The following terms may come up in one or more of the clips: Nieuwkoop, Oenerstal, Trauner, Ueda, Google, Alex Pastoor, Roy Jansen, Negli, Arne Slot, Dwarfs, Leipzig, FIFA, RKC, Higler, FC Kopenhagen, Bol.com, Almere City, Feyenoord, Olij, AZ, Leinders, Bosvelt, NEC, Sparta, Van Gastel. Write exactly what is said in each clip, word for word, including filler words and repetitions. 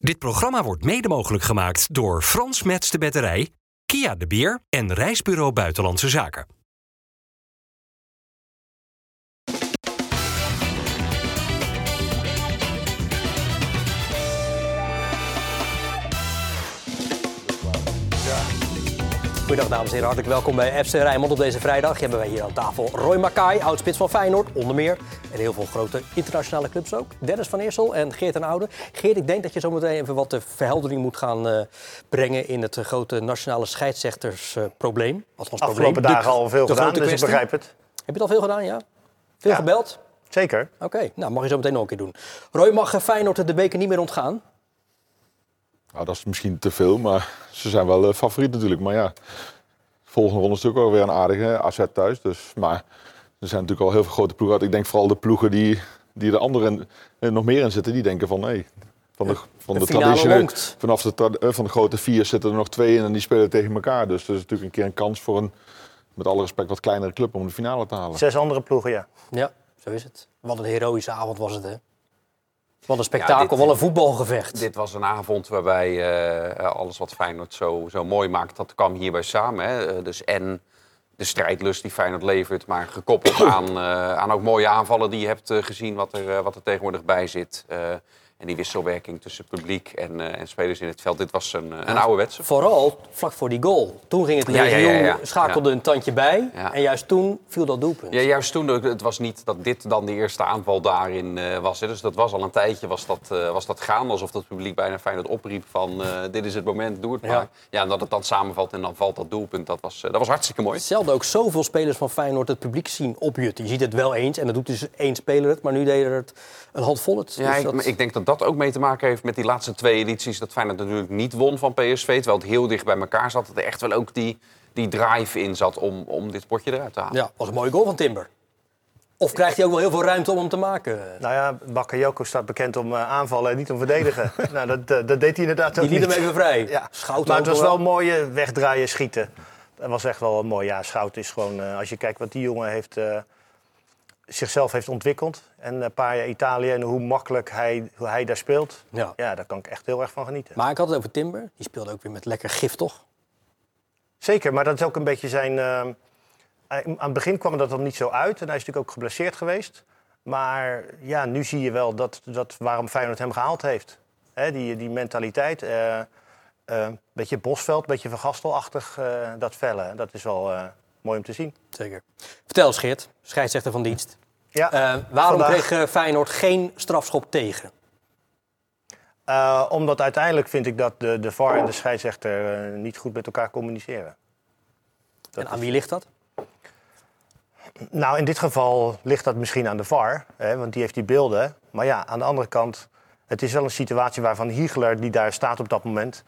Dit programma wordt mede mogelijk gemaakt door Frans Mets de Batterij, Kia de Bier en Reisbureau Buitenlandse Zaken. Goedendag dames en heren, hartelijk welkom bij F C Rijnmond op deze vrijdag. Hebben wij hier aan tafel Roy Makaay, oudspits van Feyenoord, onder meer. En heel veel grote internationale clubs ook. Dennis van Eersel en Geert den Ouden. Geert, ik denk dat je zo meteen even wat de verheldering moet gaan uh, brengen in het uh, grote nationale scheidsrechtersprobleem. Uh, Althans, afgelopen dagen de, al veel de gedaan, dus ik begrijp het. Heb je het al veel gedaan, ja? Veel ja, gebeld? Zeker. Oké, okay, nou mag je zo meteen nog een keer doen. Roy, mag Feyenoord de beker niet meer ontgaan? Nou, dat is misschien te veel, maar ze zijn wel uh, favoriet natuurlijk. Maar ja, volgende ronde is natuurlijk ook weer een aardige A Z thuis. Dus, maar er zijn natuurlijk al heel veel grote ploegen. Ik denk vooral de ploegen die, die er anderen uh, nog meer in zitten, die denken van... Hey, van de, van de, de traditionele, vanaf de, tra- uh, van de grote vier zitten er nog twee in en die spelen tegen elkaar. Dus dat is natuurlijk een keer een kans voor een, met alle respect, wat kleinere club om de finale te halen. Zes andere ploegen, ja. Ja, zo is het. Wat een heroïsche avond was het, hè? Wat een spektakel, ja, dit, wat een voetbalgevecht. Dit was een avond waarbij uh, alles wat Feyenoord zo, zo mooi maakt, dat kwam hierbij samen. Hè. Dus en de strijdlust die Feyenoord levert, maar gekoppeld aan, uh, aan ook mooie aanvallen die je hebt uh, gezien, wat er, uh, wat er tegenwoordig bij zit. Uh, en die wisselwerking tussen publiek en, uh, en spelers in het veld. Dit was een, een ouderwetse. Vooral vlak voor die goal. Toen ging het Legion, ja, ja, ja, ja. schakelde ja. een tandje bij. Ja. En juist toen viel dat doelpunt. Ja, juist toen. Het was niet dat dit dan de eerste aanval daarin uh, was. Hè. Dus dat was al een tijdje was dat, uh, was dat gaande. Alsof dat publiek bijna Feyenoord opriep van uh, dit is het moment, doe het maar. Ja. ja, en dat het dan samenvalt en dan valt dat doelpunt. Dat was, uh, dat was hartstikke mooi. Hetzelfde ook zoveel spelers van Feyenoord het publiek zien opjutten. Je ziet het wel eens en dat doet dus één speler het. Maar nu deed er het een handvol het. Dus ja, ik, dat... ik denk dat dat ook mee te maken heeft met die laatste twee edities. Dat Feyenoord natuurlijk niet won van P S V. Terwijl het heel dicht bij elkaar zat. Dat er echt wel ook die, die drive in zat om, om dit potje eruit te halen. Ja, was een mooie goal van Timber. Of krijgt hij ook wel heel veel ruimte om hem te maken? Nou ja, Bakayoko staat bekend om aanvallen en niet om verdedigen. nou, dat, dat deed hij inderdaad ook die niet. Die liet hem even vrij. Ja. Schouten, maar het was wel een mooie wegdraaien, schieten. Dat was echt wel een mooi. Ja, Schouten is gewoon... Als je kijkt wat die jongen heeft... Uh, zichzelf heeft ontwikkeld. En een paar jaar Italië en hoe makkelijk hij, hoe hij daar speelt. Ja. ja, daar kan ik echt heel erg van genieten. Maar ik had het over Timber. Die speelde ook weer met lekker gif, toch? Zeker, maar dat is ook een beetje zijn... Uh, aan het begin kwam dat dan niet zo uit. En hij is natuurlijk ook geblesseerd geweest. Maar ja, nu zie je wel dat, dat waarom Feyenoord hem gehaald heeft. Hè, die, die mentaliteit. Een uh, uh, beetje Bosveld, een beetje vergastelachtig. Uh, dat vellen, dat is wel... Uh, mooi om te zien. Zeker. Vertel Geert, scheidsrechter van dienst. Ja, uh, waarom vandaag... kreeg Feyenoord geen strafschop tegen? Uh, omdat uiteindelijk vind ik dat de, de V A R en de scheidsrechter uh, niet goed met elkaar communiceren. Dat en aan is... wie ligt dat? Nou, in dit geval ligt dat misschien aan de V A R, hè, want die heeft die beelden. Maar ja, aan de andere kant, het is wel een situatie waarvan Higler, die daar staat op dat moment,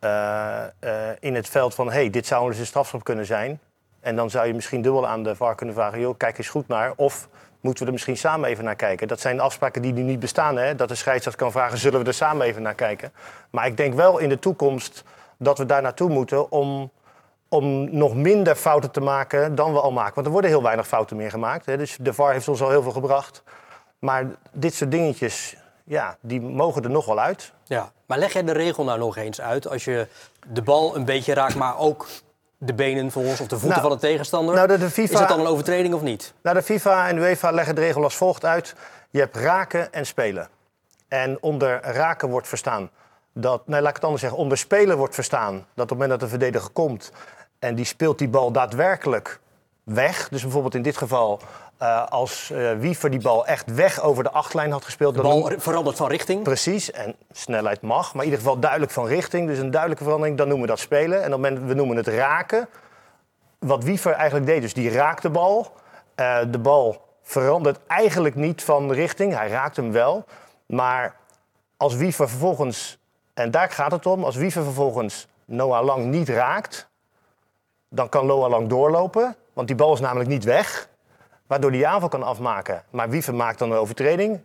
uh, uh, in het veld van, hé, hey, dit zou dus een strafschop kunnen zijn. En dan zou je misschien dubbel aan de V A R kunnen vragen... joh, kijk eens goed naar, of moeten we er misschien samen even naar kijken? Dat zijn afspraken die nu niet bestaan, hè? Dat de scheidsrechter kan vragen, zullen we er samen even naar kijken? Maar ik denk wel in de toekomst dat we daar naartoe moeten... om, om nog minder fouten te maken dan we al maken. Want er worden heel weinig fouten meer gemaakt. Hè? Dus de V A R heeft ons al heel veel gebracht. Maar dit soort dingetjes, ja, die mogen er nog wel uit. Ja, maar leg jij de regel nou nog eens uit... als je de bal een beetje raakt, maar ook... de benen voor ons of de voeten nou, van de tegenstander. Nou de, de FIFA, is dat dan een overtreding of niet? Nou, de FIFA en de UEFA leggen de regel als volgt uit. Je hebt raken en spelen. En onder raken wordt verstaan dat... Nee, laat ik het anders zeggen. Onder spelen wordt verstaan dat op het moment dat de verdediger komt... en die speelt die bal daadwerkelijk weg. Dus bijvoorbeeld in dit geval... Uh, als uh, Wiever die bal echt weg over de achtlijn had gespeeld... De bal noemen... verandert van richting. Precies, en snelheid mag, maar in ieder geval duidelijk van richting. Dus een duidelijke verandering, dan noemen we dat spelen. En op het moment, we noemen het raken. Wat Wiever eigenlijk deed, dus die raakte de bal. Uh, de bal verandert eigenlijk niet van richting. Hij raakt hem wel. Maar als Wiever vervolgens, en daar gaat het om... als Wiever vervolgens Noah Lang niet raakt... dan kan Noah Lang doorlopen, want die bal is namelijk niet weg... waardoor hij aanval kan afmaken. Maar Wiever maakt dan een overtreding.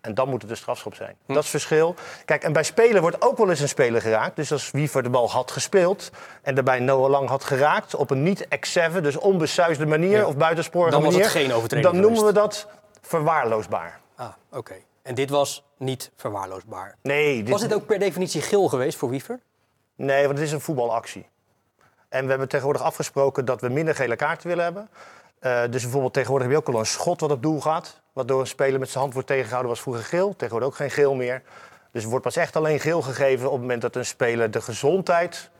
En dan moet het een strafschop zijn. Hm. Dat is het verschil. Kijk, en bij spelen wordt ook wel eens een speler geraakt. Dus als Wiever de bal had gespeeld... en daarbij Noah Lang had geraakt... op een niet-ex-seven, dus onbesuisde manier... Ja. Of buitensporige manier... dan was het geen overtreding. Dan noemen we dat verwaarloosbaar. Ah, oké. Okay. En dit was niet verwaarloosbaar. Nee, dit... Was dit ook per definitie geel geweest voor Wiever? Nee, want het is een voetbalactie. En we hebben tegenwoordig afgesproken dat we minder gele kaarten willen hebben. Uh, dus bijvoorbeeld tegenwoordig heb je ook al een schot wat op doel gaat. Wat door een speler met zijn hand wordt tegengehouden, was vroeger geel. Tegenwoordig ook geen geel meer. Dus er wordt pas echt alleen geel gegeven op het moment dat een speler de gezondheid...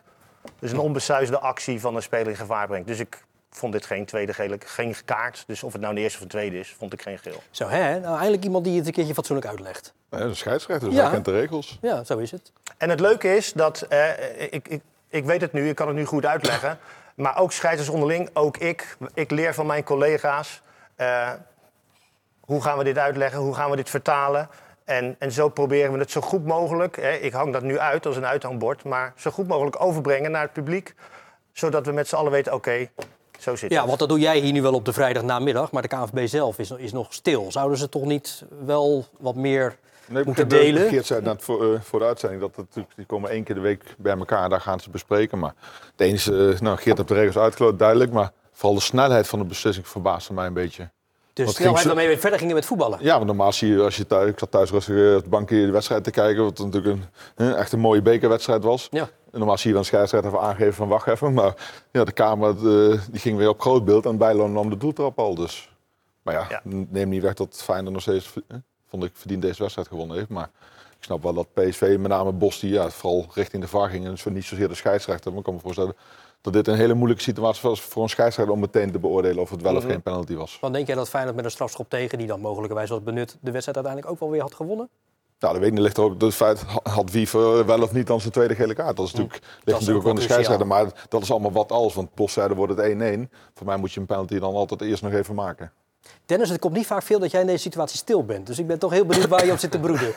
dus een onbesuisde actie van een speler in gevaar brengt. Dus ik vond dit geen tweede gele, geen kaart. Dus of het nou de eerste of de tweede is, vond ik geen geel. Zo hè, nou eindelijk iemand die het een keertje fatsoenlijk uitlegt. Ja, de scheidsrechter, dus ja. Hij kent de regels. Ja, zo is het. En het leuke is dat, eh, ik, ik, ik weet het nu, ik kan het nu goed uitleggen... maar ook scheidsrechters onderling, ook ik, ik leer van mijn collega's... Eh, hoe gaan we dit uitleggen, hoe gaan we dit vertalen... En, en zo proberen we het zo goed mogelijk... Hè, ik hang dat nu uit als een uithangbord... maar zo goed mogelijk overbrengen naar het publiek... zodat we met z'n allen weten, oké, okay, zo zit het. Ja, want dat doe jij hier nu wel op de vrijdagnamiddag... maar de K N V B zelf is, is nog stil. Zouden ze toch niet wel wat meer nee, moeten delen? Nee, Geert zei net voor, uh, voor de uitzending... dat het, natuurlijk, die komen één keer de week bij elkaar... daar gaan ze bespreken, maar... het enige, uh, nou, Geert heeft de regels uitgeloot, duidelijk... maar vooral de snelheid van de beslissing verbaasde mij een beetje... Dus snelheid waarmee we verder gingen met voetballen. Ja, want normaal zie je, als je thuis, ik zat thuis rustig op de bank de wedstrijd te kijken. Wat natuurlijk een, een echt een mooie bekerwedstrijd was. Ja. En normaal zie je dan scheidsrechter even aangeven van wacht even. Maar ja, de camera de, die ging weer op groot beeld en Bijlo nam de doeltrap al. Dus. Maar ja, ja, neem niet weg dat Feyenoord nog steeds, vond ik, verdiend deze wedstrijd gewonnen heeft. Maar ik snap wel dat P S V, met name Bos, die ja, vooral richting de V A R ging. En zo niet zozeer de scheidsrechter, maar ik kan me voorstellen... dat dit een hele moeilijke situatie was voor een scheidsrechter om meteen te beoordelen of het wel of geen penalty was. Want denk jij dat Feyenoord met een strafschop tegen, die dan mogelijkerwijs was benut, de wedstrijd uiteindelijk ook wel weer had gewonnen? Nou, dat weet ik niet. Ligt er op het feit, had Wiever wel of niet dan zijn tweede gele kaart? Dat is natuurlijk, ligt dat is natuurlijk ook aan de scheidsrechter, maar dat is allemaal wat als. Want Bos zei, dan wordt het één-één. Voor mij moet je een penalty dan altijd eerst nog even maken. Dennis, het komt niet vaak veel dat jij in deze situatie stil bent. Dus ik ben toch heel benieuwd waar je op zit te broeden.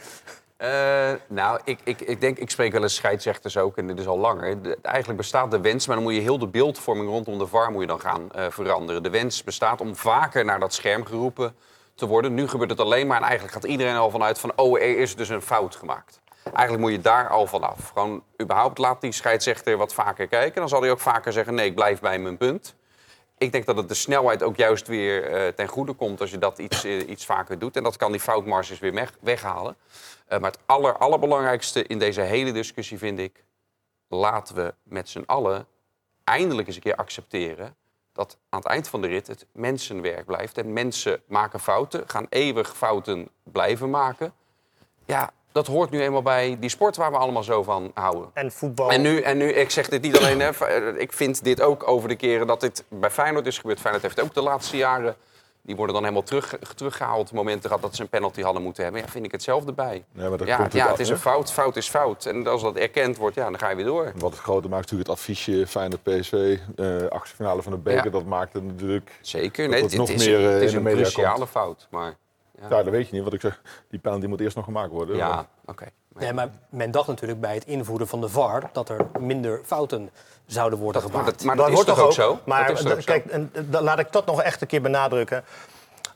Uh, nou, ik, ik, ik denk, ik spreek wel eens scheidsrechters ook, en dit is al langer. De, eigenlijk bestaat de wens, maar dan moet je heel de beeldvorming rondom de V A R moet je dan gaan uh, veranderen. De wens bestaat om vaker naar dat scherm geroepen te worden. Nu gebeurt het alleen maar en eigenlijk gaat iedereen al vanuit van, oh, er is dus een fout gemaakt. Eigenlijk moet je daar al vanaf. Gewoon überhaupt laat die scheidsrechter wat vaker kijken. Dan zal hij ook vaker zeggen, nee, ik blijf bij mijn punt. Ik denk dat het de snelheid ook juist weer uh, ten goede komt als je dat iets, uh, iets vaker doet. En dat kan die foutmarges weer weg, weghalen. Uh, maar het aller, allerbelangrijkste in deze hele discussie vind ik... laten we met z'n allen eindelijk eens een keer accepteren... dat aan het eind van de rit het mensenwerk blijft. En mensen maken fouten, gaan eeuwig fouten blijven maken. Ja, dat hoort nu eenmaal bij die sport waar we allemaal zo van houden. En voetbal. En nu, en nu ik zeg dit niet alleen... Hè, ik vind dit ook over de keren dat dit bij Feyenoord is gebeurd. Feyenoord heeft ook de laatste jaren... Die worden dan helemaal terug, teruggehaald. Momenten gehad dat ze een penalty hadden moeten hebben. Ja, vind ik hetzelfde bij. Ja, maar dat ja, komt ja het af, is he? Een fout. Fout is fout. En als dat erkend wordt, ja, dan ga je weer door. Wat het grote maakt natuurlijk het affiche Feyenoord P S V. Uh, achtste finale van de beker. Ja. Dat maakt het natuurlijk... Zeker. Nee, het, het nog is, meer, uh, het is een cruciale komt. Fout. Maar, ja. ja, dat weet je niet. Want ik zeg, die penalty moet eerst nog gemaakt worden. Ja, oké. Okay. Maar... Nee, maar men dacht natuurlijk bij het invoeren van de V A R... dat er minder fouten zouden worden gemaakt. Maar dat, maar dat, dat is toch ook, ook zo? Maar d- ook kijk, zo. En, d- laat ik dat nog echt een keer benadrukken.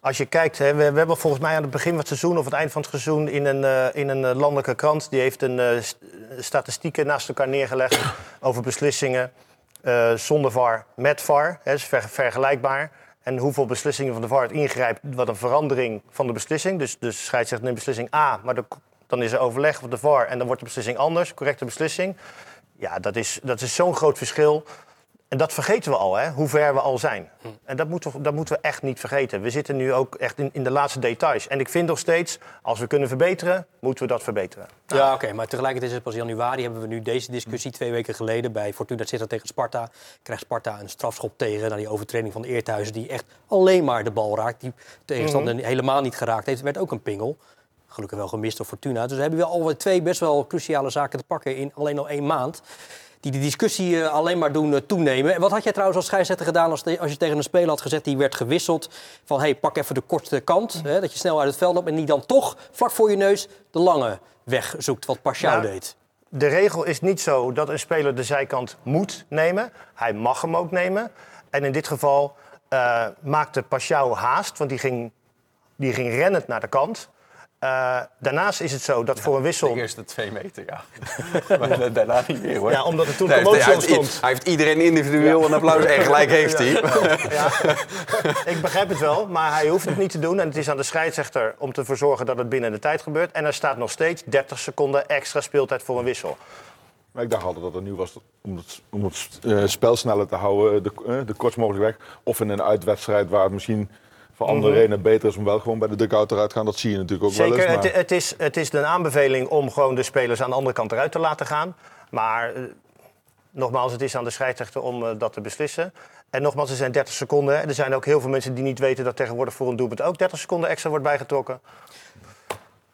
Als je kijkt, hè, we, we hebben volgens mij aan het begin van het seizoen... of het eind van het seizoen in een, uh, in een landelijke krant... die heeft een uh, st- statistieken naast elkaar neergelegd... over beslissingen uh, zonder V A R met V A R. Dat is ver- vergelijkbaar. En hoeveel beslissingen van de V A R het ingrijpt... wat een verandering van de beslissing. Dus de scheidsrechter neemt beslissing A, maar de... Dan is er overleg op de V A R en dan wordt de beslissing anders, correcte beslissing. Ja, dat is, dat is zo'n groot verschil. En dat vergeten we al, hè, hoe ver we al zijn. En dat moeten we, dat moeten we echt niet vergeten. We zitten nu ook echt in, in de laatste details. En ik vind nog steeds, als we kunnen verbeteren, moeten we dat verbeteren. Nou. Ja, oké, okay, maar tegelijkertijd is het pas januari. Hebben we nu deze discussie twee weken geleden bij Fortuna Sittard tegen Sparta. Krijgt Sparta een strafschop tegen naar die overtreding van Eerthuizen... die echt alleen maar de bal raakt, die tegenstander mm-hmm. helemaal niet geraakt heeft. Werd ook een pingel. Gelukkig wel gemist door Fortuna. Dus we hebben alweer twee best wel cruciale zaken te pakken in alleen al één maand. Die de discussie alleen maar doen toenemen. En wat had jij trouwens als scheidsrechter gedaan als, de, als je tegen een speler had gezet die werd gewisseld. Van hey, pak even de kortste kant. Hè, dat je snel uit het veld loopt en die dan toch vlak voor je neus de lange weg zoekt. Wat Paixão nou, deed. De regel is niet zo dat een speler de zijkant moet nemen. Hij mag hem ook nemen. En in dit geval uh, maakte Paixão haast. Want die ging, die ging rennend naar de kant. Uh, daarnaast is het zo dat ja, voor een wissel... De eerste twee meter, ja. Maar daarna niet meer, hoor. Ja, omdat er toen nee, commotie hij ontstond. Heeft, hij heeft iedereen individueel ja. een applaus en gelijk heeft hij. Ja. Ja. Ik begrijp het wel, maar hij hoeft het niet te doen. En het is aan de scheidsrechter om ervoor te zorgen dat het binnen de tijd gebeurt. En er staat nog steeds dertig seconden extra speeltijd voor een wissel. Maar ik dacht altijd dat het nieuw was om het, om het spel sneller te houden, de, de kortst mogelijk weg. Of in een uitwedstrijd waar het misschien... voor andere mm-hmm. redenen beter is om wel gewoon bij de dugout eruit te gaan. Dat zie je natuurlijk ook Zeker, wel eens. Zeker, maar... het, het, is, het is een aanbeveling om gewoon de spelers aan de andere kant eruit te laten gaan. Maar eh, nogmaals, het is aan de scheidsrechter om eh, dat te beslissen. En nogmaals, er zijn dertig seconden. En er zijn ook heel veel mensen die niet weten dat tegenwoordig voor een doelpunt ook dertig seconden extra wordt bijgetrokken.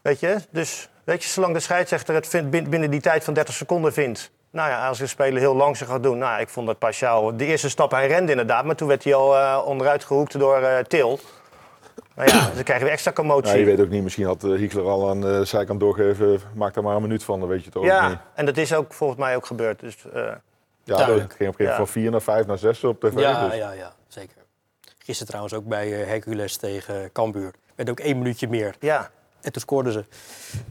Weet je, dus weet je, zolang de scheidsrechter het vindt, binnen die tijd van dertig seconden vindt. Nou ja, als de speler heel langzaam gaat doen. Nou, ik vond dat Paixão... De eerste stap, hij rende inderdaad. Maar toen werd hij al uh, onderuit gehoekt door uh, Til. Nou ja, dan krijgen we extra commotie. Ja, je weet ook niet. Misschien had Higler al aan de zijkant doorgegeven. Maak daar maar een minuut van, dan weet je het ook ja, niet. Ja, en dat is ook volgens mij ook gebeurd. Dus, uh, ja, dat ging op een gegeven moment van vier naar vijf naar zes op tv. Ja, dus. ja, ja, zeker. Gisteren trouwens ook bij Hercules tegen Cambuur. Werd ook één minuutje meer. Ja. En toen scoorden ze.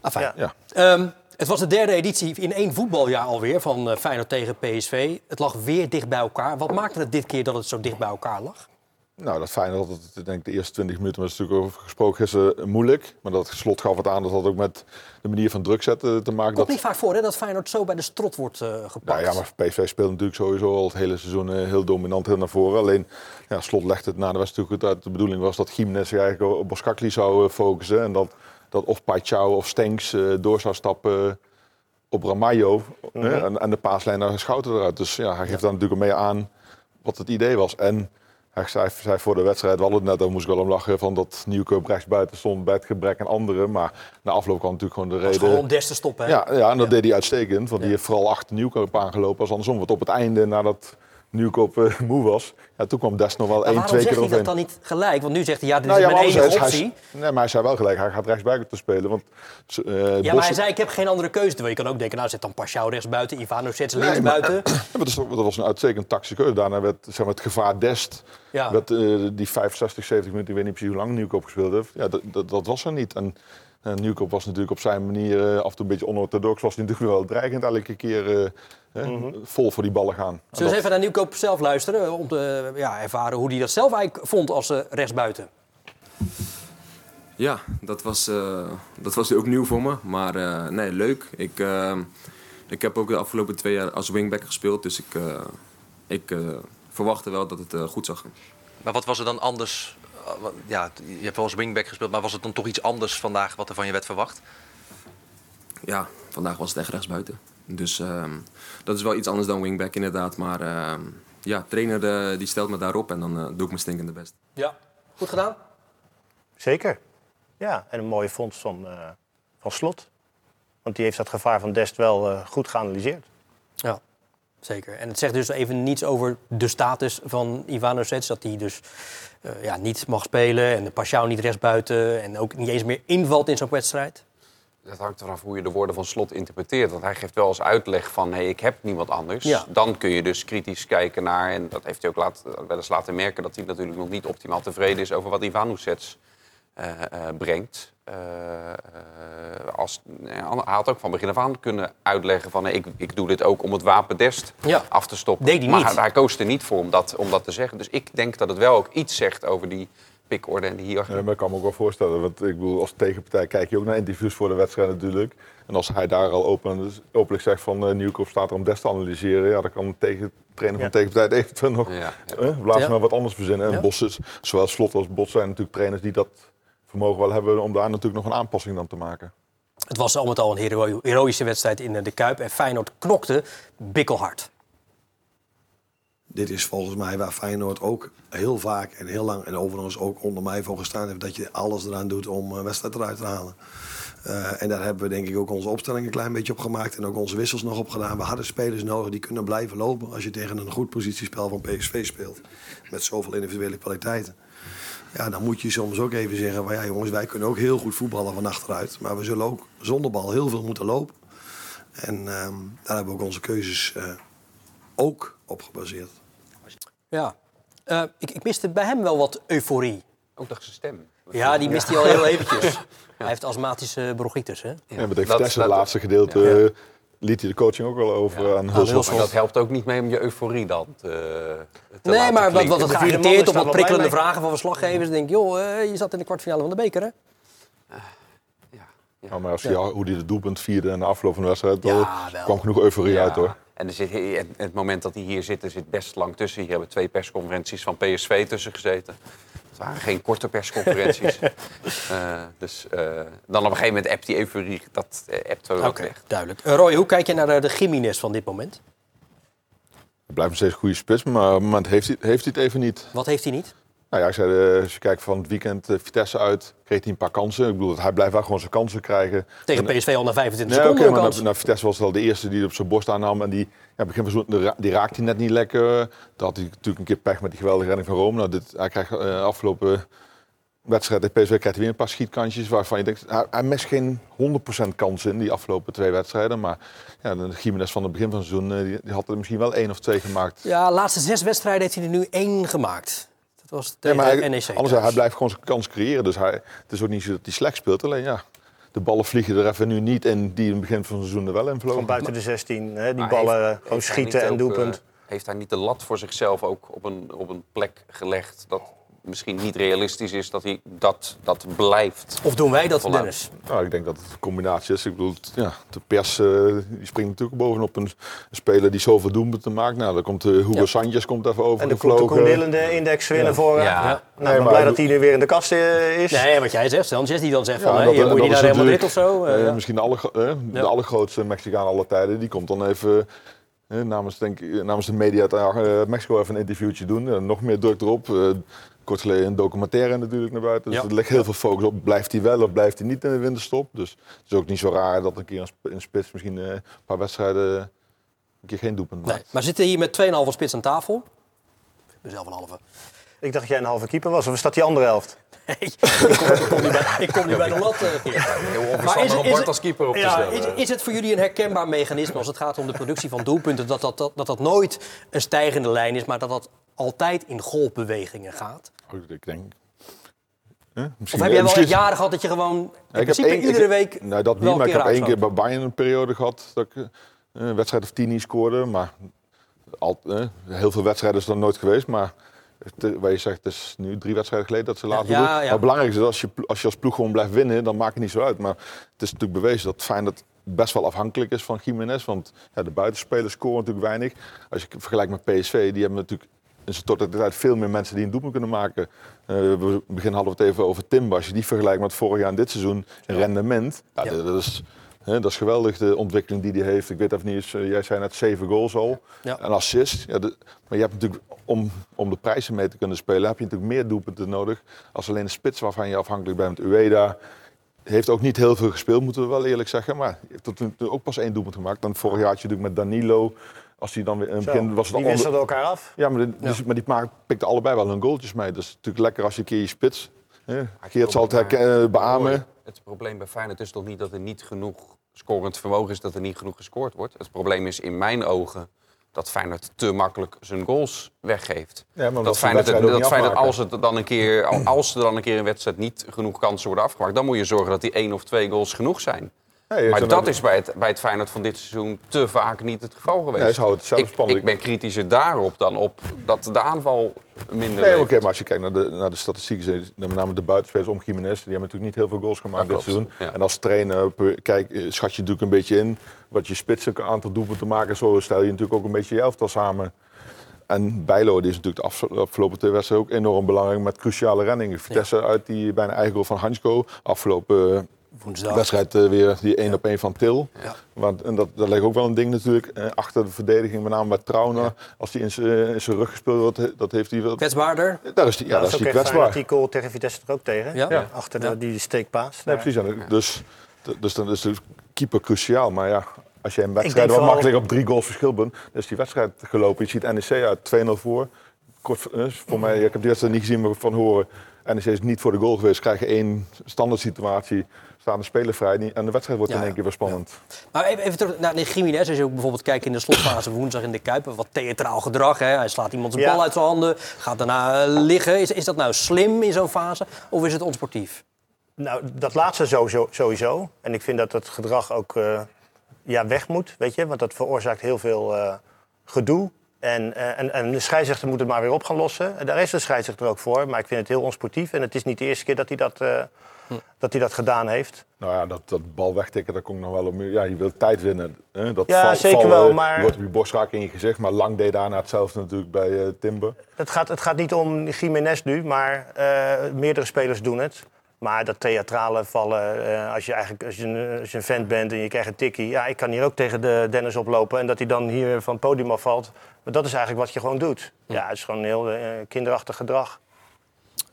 Enfin. Ja. ja. Um, Het was de derde editie in één voetbaljaar alweer van Feyenoord tegen P S V. Het lag weer dicht bij elkaar. Wat maakte het dit keer dat het zo dicht bij elkaar lag? Nou, dat Feyenoord had het, denk ik, de eerste twintig minuten, maar dat is natuurlijk over gesproken, gisteren moeilijk. Maar dat Slot gaf het aan, dat had ook met de manier van druk zetten te maken. Het komt dat... niet vaak voor, hè, dat Feyenoord zo bij de strot wordt uh, gepakt. Nou ja, maar P S V speelt natuurlijk sowieso al het hele seizoen uh, heel dominant, heel naar voren. Alleen, ja, Slot legde het na de wedstrijd goed uit. De bedoeling was dat Giménez eigenlijk op Boskakli zou uh, focussen en dat... dat of Paixão of Stenks uh, door zou stappen op Ramalho mm-hmm. hè, en, en de paaslijn naar Schouten eruit. Dus ja, hij geeft ja. daar natuurlijk mee aan wat het idee was. En hij zei, zei voor de wedstrijd, we hadden het net, daar moest ik wel om lachen, van dat Nieuwkoop rechts buiten stond bij het gebrek aan anderen. Maar na afloop kwam natuurlijk gewoon de reden... gewoon om Dest te stoppen, hè? Ja, ja en dat ja. deed hij uitstekend, want ja. die heeft vooral achter Nieuwkoop aangelopen als andersom. Want op het einde, nadat Nieuwkoop uh, moe was, ja, toen kwam Dest nog wel één, twee keer overheen. Waarom zegt hij dat dan niet gelijk? Want nu zegt hij, ja, dit nou, is ja, mijn enige is, optie. Hij, nee, maar hij zei wel gelijk, hij gaat rechtsbuiten spelen. Want, uh, ja, Bossen... maar hij zei, ik heb geen andere keuze. Terwijl je kan ook denken, nou, zet dan Paixão rechtsbuiten, Ivano zet ze nee, linksbuiten. Maar, ja, maar dat was een uitstekend tactische keuze. Daarna werd zeg maar, het gevaar Dest, ja. werd, uh, die vijfenzestig, zeventig minuten, ik weet niet precies hoe lang Nieuwkoop gespeeld heeft. Ja, dat, dat, dat was er niet. En, Uh, Nieuwkoop was natuurlijk op zijn manier uh, af en toe een beetje onorthodox. Was hij natuurlijk wel dreigend elke keer uh, uh, mm-hmm. vol voor die ballen gaan. Zullen we dat... even naar Nieuwkoop zelf luisteren? Om te uh, ja, ervaren hoe hij dat zelf eigenlijk vond als uh, rechtsbuiten. Ja, dat was, uh, dat was ook nieuw voor me. Maar uh, nee, leuk. Ik, uh, ik heb ook de afgelopen twee jaar als wingback gespeeld. Dus ik, uh, ik uh, verwachtte wel dat het uh, goed zou gaan. Maar wat was er dan anders... Ja, je hebt wel als wingback gespeeld, maar was het dan toch iets anders vandaag wat er van je werd verwacht? Ja, vandaag was het echt rechtsbuiten. Dus uh, dat is wel iets anders dan wingback inderdaad. Maar uh, ja, trainer uh, die stelt me daarop en dan uh, doe ik mijn stinkende best. Ja, goed gedaan? Zeker. Ja, en een mooie vondst van, uh, van Slot. Want die heeft dat gevaar van Dest wel uh, goed geanalyseerd. Ja. Zeker. En het zegt dus even niets over de status van Ivano Sets. Dat hij dus uh, ja, niet mag spelen en de Paixão niet rechtsbuiten. En ook niet eens meer invalt in zo'n wedstrijd. Dat hangt ervan af hoe je de woorden van Slot interpreteert. Want hij geeft wel als uitleg van, hey, ik heb niemand anders. Ja. Dan kun je dus kritisch kijken naar... En dat heeft hij ook laat, wel eens laten merken... dat hij natuurlijk nog niet optimaal tevreden is over wat Ivano Sets uh, uh, brengt. Uh, uh, als, hij had ook van begin af aan kunnen uitleggen van... Hey, ik, ik doe dit ook om het wapen Dest ja. af te stoppen. Deed hij niet. Maar hij koos er niet voor om dat, om dat te zeggen. Dus ik denk dat het wel ook iets zegt over die pikorde en die hiërarchie. Ja, maar ik kan me ook wel voorstellen. Want ik bedoel, als tegenpartij kijk je ook naar interviews voor de wedstrijd natuurlijk. En als hij daar al open, openlijk zegt van uh, Nieuwkoop staat er om Dest te analyseren... ja, dan kan de tegen, trainer van de ja. tegenpartij eventueel nog... Ja, ja. Eh, laat ja. maar wat anders verzinnen. En ja. Bossen, zowel Slot als Bot zijn natuurlijk trainers die dat... vermogen wel hebben om daar natuurlijk nog een aanpassing dan te maken. Het was al met al een hero- heroïsche wedstrijd in de Kuip en Feyenoord knokte bikkelhard. Dit is volgens mij waar Feyenoord ook heel vaak en heel lang... en overigens ook onder mij voor gestaan heeft... dat je alles eraan doet om een wedstrijd eruit te halen. Uh, en daar hebben we denk ik ook onze opstelling een klein beetje op gemaakt... en ook onze wissels nog op gedaan. We hadden spelers nodig die kunnen blijven lopen... als je tegen een goed positiespel van P S V speelt. Met zoveel individuele kwaliteiten. Ja, dan moet je soms ook even zeggen... van ja jongens, wij kunnen ook heel goed voetballen van achteruit... maar we zullen ook zonder bal heel veel moeten lopen. En um, daar hebben we ook onze keuzes uh, ook op gebaseerd. Ja, uh, ik, ik miste bij hem wel wat euforie. Ook nog zijn stem. Ja, die mist hij ja. al heel eventjes. Ja. Hij heeft astmatische bronchitis, hè? Ja, ja maar de Vitesse, het laatste gedeelte, ja. uh, liet hij de coaching ook al over ja. aan Hulshoff. Dat helpt ook niet mee om je euforie dan te, te Nee, maar wat, wat het geïrriteerd op wat prikkelende mee. vragen van verslaggevers. Ja. Denk joh, uh, je zat in de kwartfinale van de beker, hè? Uh. Ja. Nou, maar als je ja. ja, hoe hij de doelpunt vierde en de afgelopen wedstrijd, ja, kwam genoeg euforie ja. uit, hoor. En er zit, het, het moment dat hij hier zit, er zit best lang tussen. Hier hebben twee persconferenties van P S V tussen gezeten. Het waren geen korte persconferenties. uh, dus uh, dan op een gegeven moment appt die euforie, dat appt wel okay, weg. Duidelijk. Uh, Roy, hoe kijk je naar de Giménez van dit moment? Het blijft nog steeds een goede spits, maar op het moment heeft hij, heeft hij het even niet. Wat heeft hij niet? Nou ja, ik zei, als je kijkt van het weekend uh, Vitesse uit, kreeg hij een paar kansen. Ik bedoel, hij blijft wel gewoon zijn kansen krijgen. Tegen en, P S V al na vijfentwintig nee, seconden. Okay, maar na, na Vitesse was het al de eerste die het op zijn borst aannam. En die, ja, begin van zoen, die raakt hij net niet lekker. Dan had hij natuurlijk een keer pech met die geweldige redding van Rome. Nou, dit, hij krijgt uh, afgelopen wedstrijd tegen P S V krijgt hij weer een paar schietkantjes. Waarvan je denkt, hij, hij mist geen honderd procent kansen in die afgelopen twee wedstrijden. Maar ja, de Giménez van het begin van het seizoen, uh, die, die had er misschien wel één of twee gemaakt. Ja, de laatste zes wedstrijden heeft hij er nu één gemaakt. Was tegen ja, hij, N E C. Anders, hij blijft gewoon zijn kans creëren. Dus hij, het is ook niet zo dat hij slecht speelt. Alleen ja, de ballen vliegen er even nu niet in die in het begin van het seizoen er wel in vlogen. Van buiten de zestien, hè, die maar ballen heeft, gewoon heeft schieten en doelpunt. Uh, heeft hij niet de lat voor zichzelf ook op een, op een plek gelegd dat misschien niet realistisch is dat hij dat, dat blijft? Of doen wij dat, vanuit? Dennis? Nou, ik denk dat het een combinatie is. Ik bedoel, ja, de pers uh, die springt natuurlijk bovenop een, een speler die zoveel doelpunten maakt. Nou, dan komt uh, Hugo ja. Sanchez komt even over. En de koelende index winnen ja. voor. Uh, ja. Ja. Nou, nee, maar blij dat hij nu weer in de kast uh, is. Nee, wat jij zegt, Sanchez die dan zegt ja, van, dat, hey, moet je niet naar helemaal dit of zo? Uh, uh, ja. Misschien de, aller, uh, ja. de allergrootste Mexicaan aller tijden. Die komt dan even. Uh, Namens, denk, namens de media uit Mexico even een interviewtje doen. Nog meer druk erop. Kort geleden een documentaire natuurlijk naar buiten. Dus ja. er ligt heel veel focus op. Blijft hij wel of blijft hij niet in de winterstop? Dus het is ook niet zo raar dat een keer een spits misschien een paar wedstrijden een keer geen doelpunt maakt. Nee, maar zitten hier met tweeënhalve spits aan tafel? Ik ben zelf een halve. Ik dacht dat jij een halve keeper was. Of is dat die andere helft? Nee, ik kom nu bij, ik kom nu bij de lat. Ja, heel onverstandig om Bart als keeper op te stellen. Ja, is, is het voor jullie een herkenbaar mechanisme als het gaat om de productie van doelpunten... dat dat, dat, dat, dat nooit een stijgende lijn is, maar dat dat altijd in golfbewegingen gaat? Oh, ik denk... Huh? Of heb jij wel echt jaren gehad dat je gewoon in ja, principe één, iedere week... Ik, nou, dat niet, maar ik heb één keer bij Bayern een periode gehad... dat ik uh, een wedstrijd of tien niet scoorde. Maar al, uh, heel veel wedstrijden is dat nooit geweest, maar... Waar je zegt, het is nu drie wedstrijden geleden dat ze laten ja, doen. Ja, ja. Maar het belangrijkste is, als je, als je als ploeg gewoon blijft winnen, dan maakt het niet zo uit. Maar het is natuurlijk bewezen dat Feyenoord best wel afhankelijk is van Giménez. Want ja, de buitenspelers scoren natuurlijk weinig. Als je vergelijkt met P S V, die hebben natuurlijk in zijn totaliteit veel meer mensen die een doelpunt kunnen maken. Uh, we begin hadden we het even over Timber. Als je die vergelijkt met vorig jaar en dit seizoen, in ja. rendement. Ja, ja. Dat is... He, dat is geweldig, de ontwikkeling die hij heeft. Ik weet even niet eens, jij zei net zeven goals al. Ja. Een assist. Ja, de, maar je hebt natuurlijk, om, om de prijzen mee te kunnen spelen, heb je natuurlijk meer doelpunten nodig. Als alleen de spits waarvan je afhankelijk bent. Ueda heeft ook niet heel veel gespeeld, moeten we wel eerlijk zeggen. Maar heeft tot nu toe ook pas één doelpunt gemaakt. Dan vorig jaar had je natuurlijk met Danilo. Als die dan weer een begin was het die wisselden onder... elkaar af. Ja, maar, de, ja. Dus, maar die pikten allebei wel hun goaltjes mee. Dus natuurlijk lekker als je een keer je spits. He, Geert zal het herken, beamen. Het probleem bij Feyenoord is toch niet dat er niet genoeg scorend vermogen is, dat er niet genoeg gescoord wordt. Het probleem is in mijn ogen dat Feyenoord te makkelijk zijn goals weggeeft. Ja, dat Feyenoord, dat Feyenoord als, het dan een keer, als er dan een keer een wedstrijd niet genoeg kansen worden afgemaakt, dan moet je zorgen dat die één of twee goals genoeg zijn. Ja, maar dat is bij het, bij het Feyenoord van dit seizoen te vaak niet het geval geweest. Ja, het ik, ik ben kritischer daarop dan op dat de aanval minder nee, okay, maar als je kijkt naar de, naar de statistieken, met name de buitenspelers om Giménez, die hebben natuurlijk niet heel veel goals gemaakt dat dit klopt. seizoen. Ja. En als trainer kijk, schat je natuurlijk een beetje in wat je spits een aantal doelpunten te maken. Zo stel je natuurlijk ook een beetje je elftal samen. En Bijlo die is natuurlijk de afgelopen twee wedstrijden ook enorm belangrijk met cruciale reddingen. Vitesse ja. uit die bijna eigen goal van Hansko afgelopen... Woensdag. Wedstrijd uh, weer die één ja. op één van Til. Ja. Want, en dat, dat ligt ook wel een ding natuurlijk. Uh, achter de verdediging, met name bij Trauner. Ja. Als die in zijn rug gespeeld wordt, dat heeft hij wel... Kwetsbaarder? Daar is die, ja, nou, dat is die kwetsbaar. Dat die goal tegen Vitesse er ook tegen. Ja. Ja. Achter de, ja. die steekpaas. Nee, precies. Ja. Dus, dus dan is de keeper cruciaal. Maar ja, als je een wedstrijd wel vooral... makkelijk op drie goals verschil bent... dan is die wedstrijd gelopen. Je ziet N E C uit twee nul voor. Kort, uh, voor mij, ik heb die wedstrijd niet gezien, maar van horen... En is het niet voor de goal geweest, krijg je één standaard situatie, staan de spelers vrij en de wedstrijd wordt ja, in één keer weer spannend. Ja. Maar even, even terug naar Giménez, als je ook bijvoorbeeld kijkt in de slotfase woensdag in de Kuip, wat theatraal gedrag, hè? Hij slaat iemand zijn ja. bal uit zijn handen, gaat daarna liggen. Is, is dat nou slim in zo'n fase of is het onsportief? Nou, dat laatste sowieso. sowieso. En ik vind dat dat gedrag ook uh, ja, weg moet, weet je, want dat veroorzaakt heel veel uh, gedoe. En, en, en de scheidsrechter moet het maar weer op gaan lossen. En daar is de scheidsrechter ook voor. Maar ik vind het heel onsportief. En het is niet de eerste keer dat hij dat, uh, hm. dat, hij dat gedaan heeft. Nou ja, dat, dat bal wegtikken, daar kom ik nog wel op. Ja, je wilt tijd winnen. Hè? Dat ja, val, zeker vallen, wel, maar... Je wordt op je borst raak in je gezicht. Maar Lang deed daarna hetzelfde natuurlijk bij uh, Timber. Het gaat, het gaat niet om Giménez nu, maar uh, meerdere spelers doen het. Maar dat theatrale vallen, uh, als je eigenlijk als je, als je een vent bent en je krijgt een tikkie... Ja, ik kan hier ook tegen de Dennis oplopen en dat hij dan hier van het podium afvalt. Maar dat is eigenlijk wat je gewoon doet. Ja, het is gewoon een heel uh, kinderachtig gedrag.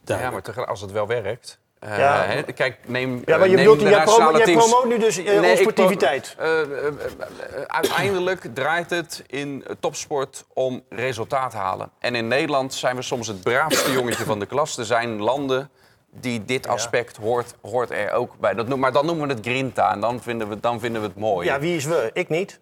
Ja, maar als het wel werkt... Uh, ja. He, kijk, neem ja, maar je bedoelt, jij promoot promo nu dus uh, nee, sportiviteit. Uh, uh, uh, uh, uh, uiteindelijk draait het in topsport om resultaat halen. En in Nederland zijn we soms het braafste jongetje van de klas. Er zijn landen... die dit aspect hoort, hoort er ook bij. Dat, maar dan noemen we het grinta en dan vinden we, dan vinden we het mooi. Ja, wie is we? Ik niet.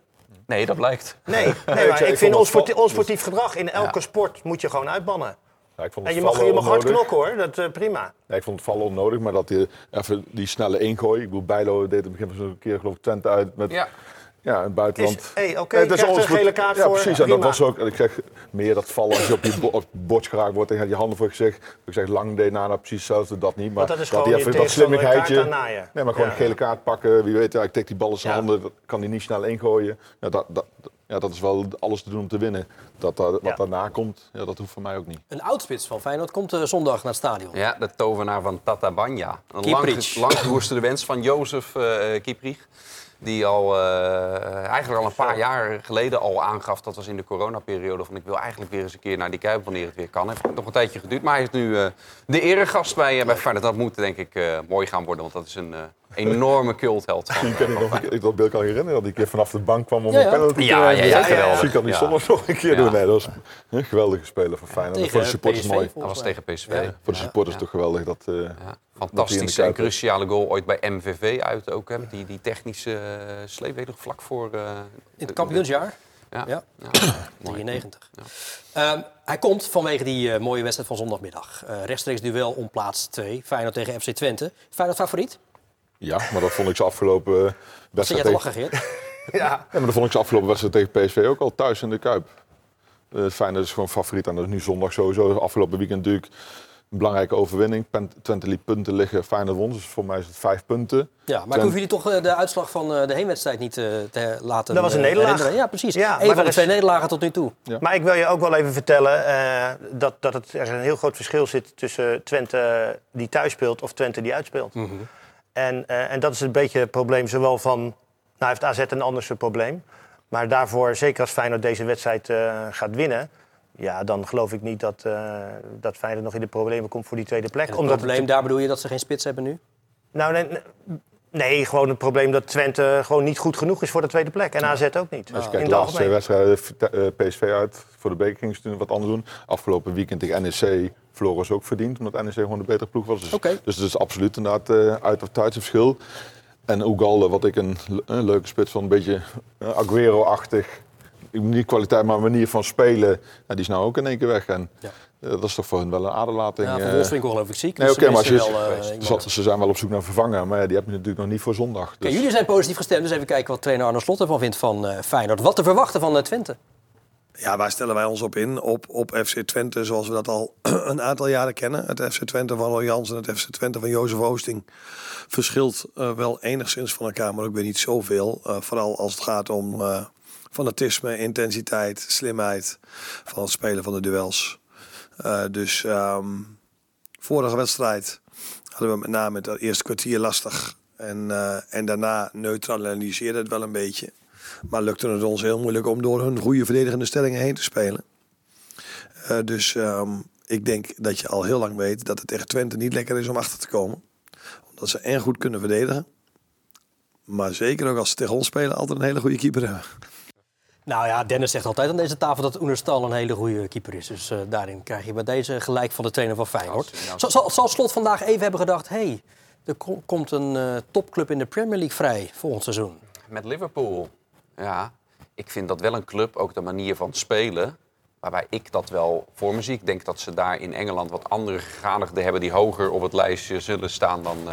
Nee, dat blijkt. Nee, nee maar ik vind onsportief gedrag in elke ja. sport moet je gewoon uitbannen. Ja, ik vond het en je mag, je mag hard knokken hoor, dat uh, prima. Ja, ik vond het vallen onnodig, maar dat die, even die snelle ingooi... Ik bedoel, Bijlo deed het begin van zo'n keer, geloof ik, Twente uit met... Ja. Ja, in het buitenland. Is, hey, okay, nee, dat is ons gele kaart ja, voor. Ja, precies. En dat was ook. Ik zeg meer dat vallen als je op je bo- bord geraakt wordt en je, je handen voor je gezicht. Ik zeg Lang deed na, nou, precies hetzelfde, dat niet. Maar dat is dat, even, dat slimmigheidje. Nee, maar gewoon ja. een gele kaart pakken. Wie weet, ja, ik tik die bal in zijn ja. handen, dat kan hij niet snel ingooien. Ja, dat, dat, ja, dat is wel alles te doen om te winnen. Dat, dat, wat ja. daarna komt, ja, dat hoeft voor mij ook niet. Een oudspits van Feyenoord komt uh, zondag naar het stadion. Ja, de tovenaar van Tatabanya. Een lang, lang geroesterde wens van Jozef uh, Kieprich. Die al uh, eigenlijk al een paar jaar geleden al aangaf, dat was in de coronaperiode, van ik wil eigenlijk weer eens een keer naar die Kuip wanneer het weer kan. Heeft nog een tijdje geduurd, maar hij is nu uh, de eregast bij, uh, bij Feyenoord. Dat moet denk ik uh, mooi gaan worden, want dat is een uh, enorme cultheld. Van, uh, ik, nog een keer, ik dat beeld kan herinneren, dat die keer vanaf de bank kwam om ja, ja. een penalty te ja, ja, ja, ja, ja, ja. Ik kan die zondag ja. nog een keer ja. doen. Nee, dat was een geweldige speler van Feyenoord. Tegen, voor de supporters P S V, mooi. Dat was tegen P S V. Ja, voor de supporters ja. toch geweldig dat... Uh, ja. Fantastische en cruciale goal ooit bij M V V uit ook. Hè, met die, die technische uh, sleepwedig vlak voor... Uh, in het kampioensjaar? Ja. ja. ja. drieënnegentig. Ja. Um, hij komt vanwege die uh, mooie wedstrijd van zondagmiddag. Uh, rechtstreeks duel om plaats twee. Feyenoord tegen F C Twente. Feyenoord favoriet? Ja, maar dat vond ik ze afgelopen uh, wedstrijd... Zit jij te lachen, Geert? ja. ja, maar dat vond ik ze afgelopen wedstrijd tegen P S V ook al thuis in de Kuip. Uh, Feyenoord is gewoon favoriet en dat is nu zondag sowieso. Afgelopen weekend natuurlijk... Een belangrijke overwinning. Twente liet punten liggen. Feyenoord won, dus voor mij is het vijf punten. Ja, maar Twente... hoeven jullie toch de uitslag van de heenwedstrijd niet te laten Dat was een nederlaag. Herinneren. Ja, precies. Ja, Eén van de is... twee nederlagen tot nu toe. Ja. Maar ik wil je ook wel even vertellen uh, dat, dat het er een heel groot verschil zit... tussen Twente die thuis speelt of Twente die uitspeelt. Mm-hmm. En, uh, en dat is een beetje het probleem zowel van... Nou heeft A Z een ander soort probleem. Maar daarvoor, zeker als Feyenoord deze wedstrijd uh, gaat winnen... Ja, dan geloof ik niet dat, uh, dat Feyenoord nog in de problemen komt voor die tweede plek. En het Omdat probleem, het... daar bedoel je dat ze geen spits hebben nu? Nou, nee, nee, gewoon het probleem dat Twente gewoon niet goed genoeg is voor de tweede plek. En ja. A Z ook niet. Als je kijkt de laatste twee wedstrijden, P S V uit voor de beker ging ze wat anders doen. Afgelopen weekend tegen N E C verloren ze ook verdiend, omdat N E C gewoon de betere ploeg was. Dus, okay. dus het is absoluut inderdaad uh, uit of thuis verschil. En Ugalde, wat ik een, een leuke spits vond, een beetje uh, Aguero-achtig. Niet kwaliteit, maar manier van spelen. Nou, die is nou ook in één keer weg. En ja. uh, dat is toch voor hun wel een aderlating. Ja, van Wolfswinkel geloof ik ziek. Nee, dus okay, maar ze, wel, uh, zat, ze zijn wel op zoek naar vervanger. Maar ja, die heb je natuurlijk nog niet voor zondag. Dus. Okay, jullie zijn positief gestemd. Dus even kijken wat trainer Arne Slot ervan vindt van uh, Feyenoord. Wat te verwachten van uh, Twente? Ja, waar stellen wij ons op in? Op, op F C Twente, zoals we dat al een aantal jaren kennen. Het F C Twente van Roy Jansen en het F C Twente van Jozef Oosting verschilt uh, wel enigszins van elkaar. Maar ook weer niet zoveel. Uh, vooral als het gaat om... Uh, Fanatisme, intensiteit, slimheid van het spelen van de duels. Uh, dus um, vorige wedstrijd hadden we met name het eerste kwartier lastig. En, uh, en daarna neutraliseerde het wel een beetje. Maar lukte het ons heel moeilijk om door hun goede verdedigende stellingen heen te spelen. Uh, dus um, ik denk dat je al heel lang weet dat het tegen Twente niet lekker is om achter te komen. Omdat ze en goed kunnen verdedigen. Maar zeker ook als ze tegen ons spelen altijd een hele goede keeper hebben. Nou ja, Dennis zegt altijd aan deze tafel dat Oenerstal een hele goede keeper is. Dus uh, daarin krijg je bij deze gelijk van de trainer van Feyenoord. Zal, zal, zal Slot vandaag even hebben gedacht... hey, er kom, komt een uh, topclub in de Premier League vrij volgend seizoen. Met Liverpool. Ja, ik vind dat wel een club, ook de manier van spelen... waarbij ik dat wel voor muziek denk dat ze daar in Engeland wat andere gegadigden hebben... die hoger op het lijstje zullen staan dan, uh,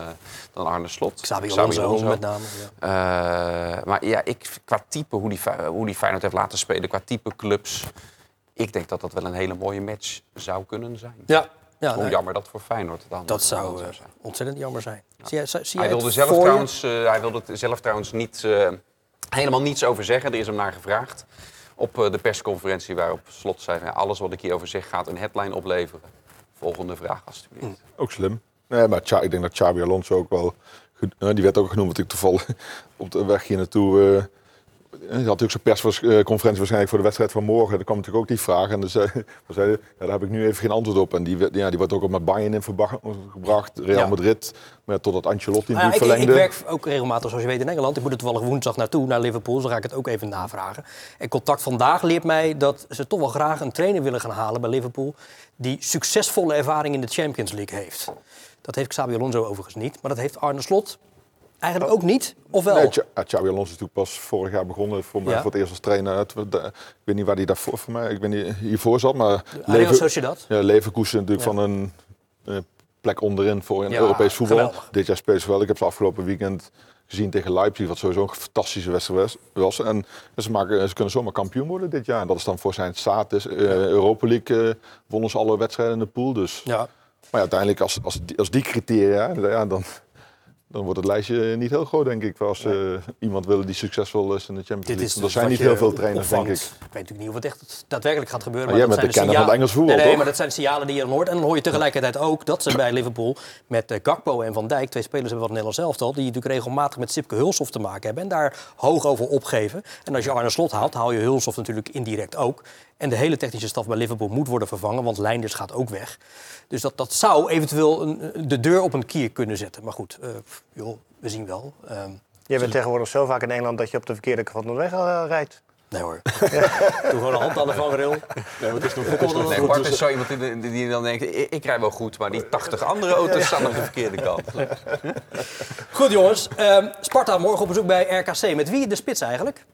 dan Arne Slot. Xabi Alonso met name. Ja. Uh, maar ja, ik, qua type, hoe die, hoe die Feyenoord heeft laten spelen, qua type clubs... ik denk dat dat wel een hele mooie match zou kunnen zijn. Ja. Ja, hoe nee. jammer dat voor Feyenoord dan. Dat zou uh, zijn. Ontzettend jammer zijn. Ja. Zie, zie, zie hij, wilde zelf trouwens, uh, hij wilde zelf trouwens niet, uh, helemaal niets over zeggen. Er is hem naar gevraagd. Op de persconferentie waarop Slot zei... alles wat ik hierover zeg gaat een headline opleveren. Volgende vraag alsjeblieft. Mm. Ook slim. Nee, maar ik denk dat Xabi Alonso ook wel... Die werd ook genoemd, want ik toevallig op de weg hier naartoe... Uh, hij had ook zo'n persconferentie waarschijnlijk voor de wedstrijd van morgen. Daar kwam natuurlijk ook die vraag. En dus, uh, zei, ja, daar heb ik nu even geen antwoord op. En die, ja, die wordt ook met Bayern in verband gebracht. Real ja. Madrid, met, totdat Ancelotti ah, ja, ik, verlengde. Ik, ik werk ook regelmatig, zoals je weet, in Engeland. Ik moet er toevallig woensdag naartoe, naar Liverpool. Dus dan ga ik het ook even navragen. En Contact Vandaag leert mij dat ze toch wel graag een trainer willen gaan halen bij Liverpool... die succesvolle ervaring in de Champions League heeft. Dat heeft Xabi Alonso overigens niet, maar dat heeft Arne Slot... Eigenlijk ook niet, of wel? Nee, Xabi Alonso is natuurlijk pas vorig jaar begonnen voor, mij, ja. voor het eerst als trainer. Ik weet niet waar hij daarvoor voor mij, ik weet niet hiervoor zat, maar Lever, ja, Leverkusen natuurlijk ja. van een uh, plek onderin voor een ja, Europees voetbal. Geweldig. Dit jaar spelen ze wel. Ik heb ze afgelopen weekend gezien tegen Leipzig, wat sowieso een fantastische wedstrijd was. En ze, maken, ze kunnen zomaar kampioen worden dit jaar. En dat is dan voor zijn status. Uh, Europa League uh, wonnen ze alle wedstrijden in de pool. Dus. Ja. Maar ja, uiteindelijk als, als, die, als die criteria, ja, dan... Dan wordt het lijstje niet heel groot, denk ik, als ze uh, iemand willen die succesvol is in de Champions League. Dus er zijn niet heel veel trainers, opvangt. Denk ik. Ik weet natuurlijk niet of het echt daadwerkelijk gaat gebeuren. Maar, maar jij bent de kenner van het Engels voetbal, nee, nee, toch? Maar dat zijn de signalen die je dan hoort. En dan hoor je tegelijkertijd ook dat ze bij Liverpool met uh, Gakpo en Van Dijk, twee spelers hebben van het Nederlands elftal, die natuurlijk regelmatig met Sipke Hulshof te maken hebben en daar hoog over opgeven. En als je Arne Slot haalt, haal je Hulshof natuurlijk indirect ook. En de hele technische staf bij Liverpool moet worden vervangen, want Leinders gaat ook weg. Dus dat, dat zou eventueel een, de deur op een kier kunnen zetten. Maar goed, uh, joh, we zien wel. Uh, Jij bent tegenwoordig zo vaak in Engeland dat je op de verkeerde kant van de weg uh, rijdt. Nee hoor. Ja. Doe gewoon een hand aan de vangrail. Nee, het is nog goed. Nee, Bart is zo iemand die, die dan denkt, ik, ik rij wel goed, maar die tachtig andere auto's staan op de verkeerde kant. Goed jongens, um, Sparta morgen op bezoek bij R K C. Met wie de spits eigenlijk?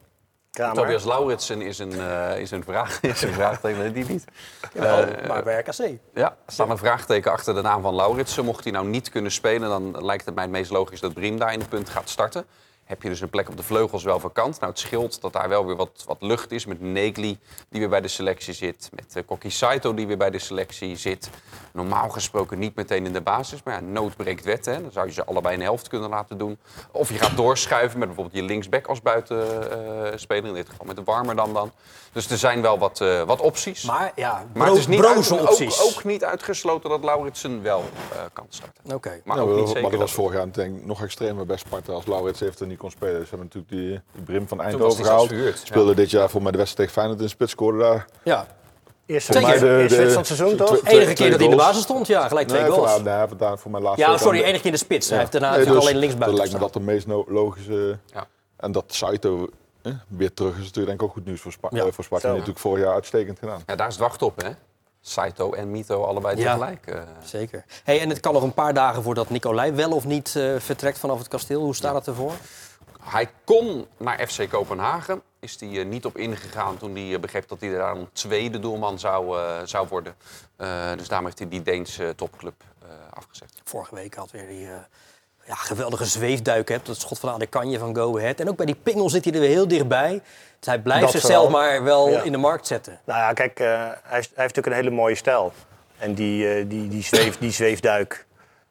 Kramer. Tobias Lauritsen is een, uh, is een vraagteken, vraag die niet. Ja, uh, maar bij R K C. Uh, ja, staan een vraagteken achter de naam van Lauritsen. Mocht hij nou niet kunnen spelen, dan lijkt het mij het meest logisch dat Briem daar in het punt gaat starten. Heb je dus een plek op de vleugels wel vakant. Nou, het scheelt dat daar wel weer wat, wat lucht is met Negli, die weer bij de selectie zit. Met uh, Koki Saito, die weer bij de selectie zit. Normaal gesproken niet meteen in de basis. Maar ja, nood breekt wet, hè. Dan zou je ze allebei een helft kunnen laten doen. Of je gaat doorschuiven met bijvoorbeeld je linksback als buitenspeler. Uh, in dit geval met de Warmer dan dan. Dus er zijn wel wat, uh, wat opties. Maar ja, maar bro- het is niet broze uit, opties. Ook, ook niet uitgesloten dat Lauritsen wel uh, kan starten. Oké. Okay. Maar, nou, maar dat, dat was vorig jaar denk ik nog extremer bij Sparta als Lauritsen heeft er niet kon spelen. Ze hebben natuurlijk die, die Brim van Eindhoven gehaald. Speelde ja. dit jaar voor mij de wedstrijd tegen Feyenoord in spits, scoorde daar. Ja. Eerste wedstrijd van het seizoen toch? Enige keer dat goals. Hij in de basis stond, ja, gelijk twee nee, goals. Vanaf, nee, vanaf, voor mijn laatste ja, sorry, enige keer in de spits. Ja. Hij heeft daarna nee, dus, alleen linksbuiten. Dat lijkt me dat de meest no- logische. Ja. En dat Saito eh, weer terug is natuurlijk denk ik ook goed nieuws voor Sparta. Ja. Voor Sparta ja. natuurlijk vorig jaar uitstekend gedaan. Ja, daar is het wacht op, hè? Saito en Mito, allebei ja, tegelijk. Uh. Zeker. Hey, en het kan nog een paar dagen voordat Nicolai wel of niet uh, vertrekt vanaf het kasteel. Hoe staat ja. het ervoor? Hij kon naar F C Kopenhagen. Is hij uh, niet op ingegaan toen hij uh, begreep dat hij daar een tweede doelman zou, uh, zou worden. Uh, dus daarom heeft hij die Deense topclub uh, afgezegd. Vorige week had weer die... Uh... Ja, geweldige zweefduik hebt. Dat schot van Adekanje van Go Ahead. En ook bij die pingel zit hij er weer heel dichtbij. Dus hij blijft dat zichzelf wel. maar wel ja. in de markt zetten. Nou ja, kijk, uh, hij, hij heeft natuurlijk een hele mooie stijl. En die, uh, die, die, zweef, die zweefduik,